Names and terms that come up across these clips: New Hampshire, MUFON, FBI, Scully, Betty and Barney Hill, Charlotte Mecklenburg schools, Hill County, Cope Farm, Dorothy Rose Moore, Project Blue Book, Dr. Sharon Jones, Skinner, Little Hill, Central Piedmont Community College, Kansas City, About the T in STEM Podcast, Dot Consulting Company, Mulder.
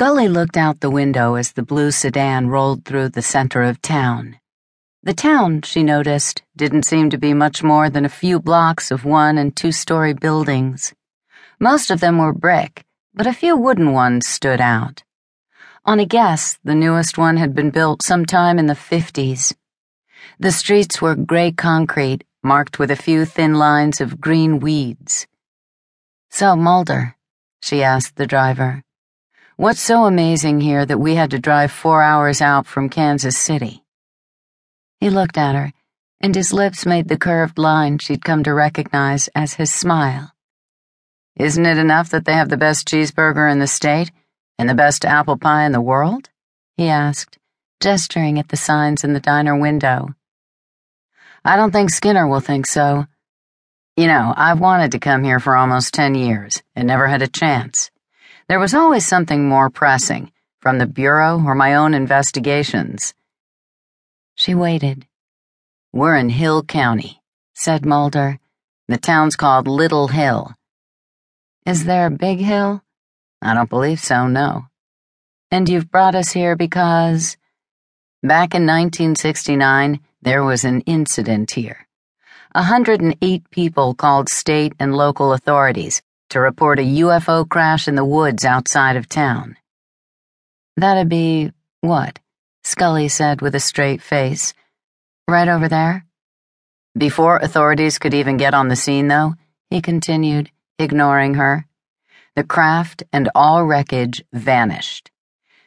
Scully looked out the window as the blue sedan rolled through the center of town. The town, she noticed, didn't seem to be much more than a few blocks of one- and two-story buildings. Most of them were brick, but a few wooden ones stood out. On a guess, the newest one had been built sometime in the 50s. The streets were gray concrete, marked with a few thin lines of green weeds. "So, Mulder," she asked the driver, "what's so amazing here that we had to drive 4 hours out from Kansas City?" He looked at her, and his lips made the curved line she'd come to recognize as his smile. "Isn't it enough that they have the best cheeseburger in the state and the best apple pie in the world?" he asked, gesturing at the signs in the diner window. "I don't think Skinner will think so. You know, I've wanted to come here for almost 10 years and never had a chance. There was always something more pressing, from the Bureau or my own investigations." She waited. "We're in Hill County," said Mulder. "The town's called Little Hill." "Is there a big hill?" "I don't believe so, no." "And you've brought us here because—" "Back in 1969, there was an incident here. 108 people called state and local authorities to report a UFO crash in the woods outside of town." "That'd be what?" Scully said with a straight face. "Right over there?" "Before authorities could even get on the scene, though," he continued, ignoring her, "the craft and all wreckage vanished.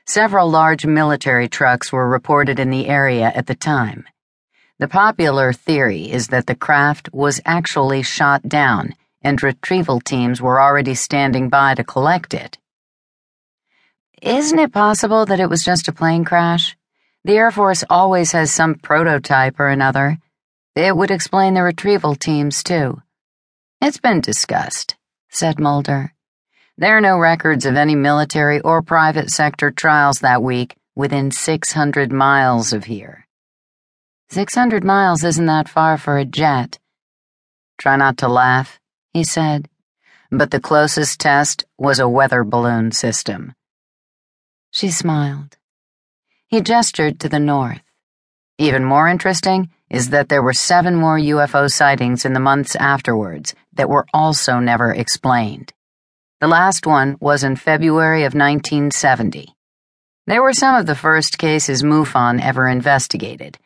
Several large military trucks were reported in the area at the time. The popular theory is that the craft was actually shot down and retrieval teams were already standing by to collect it." "Isn't it possible that it was just a plane crash? The Air Force always has some prototype or another. It would explain the retrieval teams, too." "It's been discussed," said Mulder. "There are no records of any military or private sector trials that week within 600 miles of here." 600 miles isn't that far for a jet." "Try not to laugh," he said, "but the closest test was a weather balloon system." She smiled. He gestured to the north. "Even more interesting is that there were 7 more UFO sightings in the months afterwards that were also never explained. The last one was in February of 1970. They were some of the first cases MUFON ever investigated,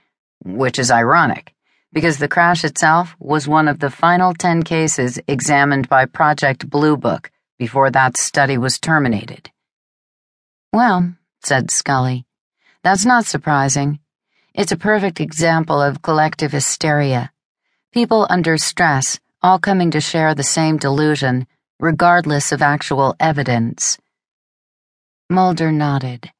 which is ironic, because the crash itself was one of the final 10 cases examined by Project Blue Book before that study was terminated." "Well," said Scully, "that's not surprising. It's a perfect example of collective hysteria. People under stress, all coming to share the same delusion, regardless of actual evidence." Mulder nodded.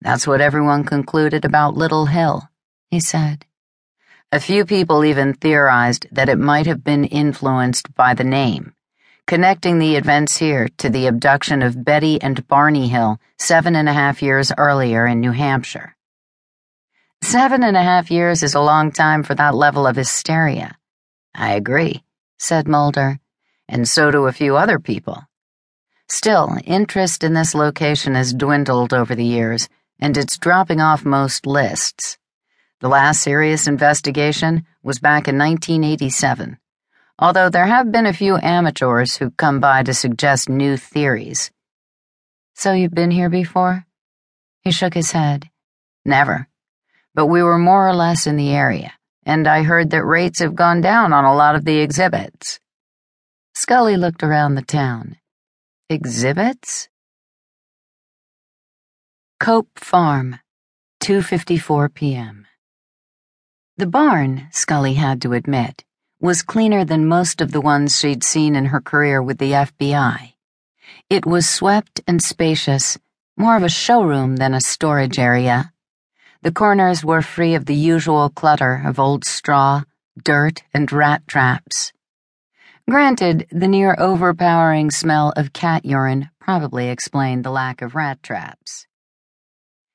"That's what everyone concluded about Little Hill," he said. "A few people even theorized that it might have been influenced by the name, connecting the events here to the abduction of Betty and Barney Hill 7.5 years earlier in New Hampshire." 7.5 years is a long time for that level of hysteria." "I agree," said Mulder. "And so do a few other people. Still, interest in this location has dwindled over the years, and it's dropping off most lists. The last serious investigation was back in 1987, although there have been a few amateurs who come by to suggest new theories." "So you've been here before?" He shook his head. "Never. But we were more or less in the area, and I heard that rates have gone down on a lot of the exhibits." Scully looked around the town. "Exhibits?" Cope Farm, 2:54 p.m. The barn, Scully had to admit, was cleaner than most of the ones she'd seen in her career with the FBI. It was swept and spacious, more of a showroom than a storage area. The corners were free of the usual clutter of old straw, dirt, and rat traps. Granted, the near overpowering smell of cat urine probably explained the lack of rat traps.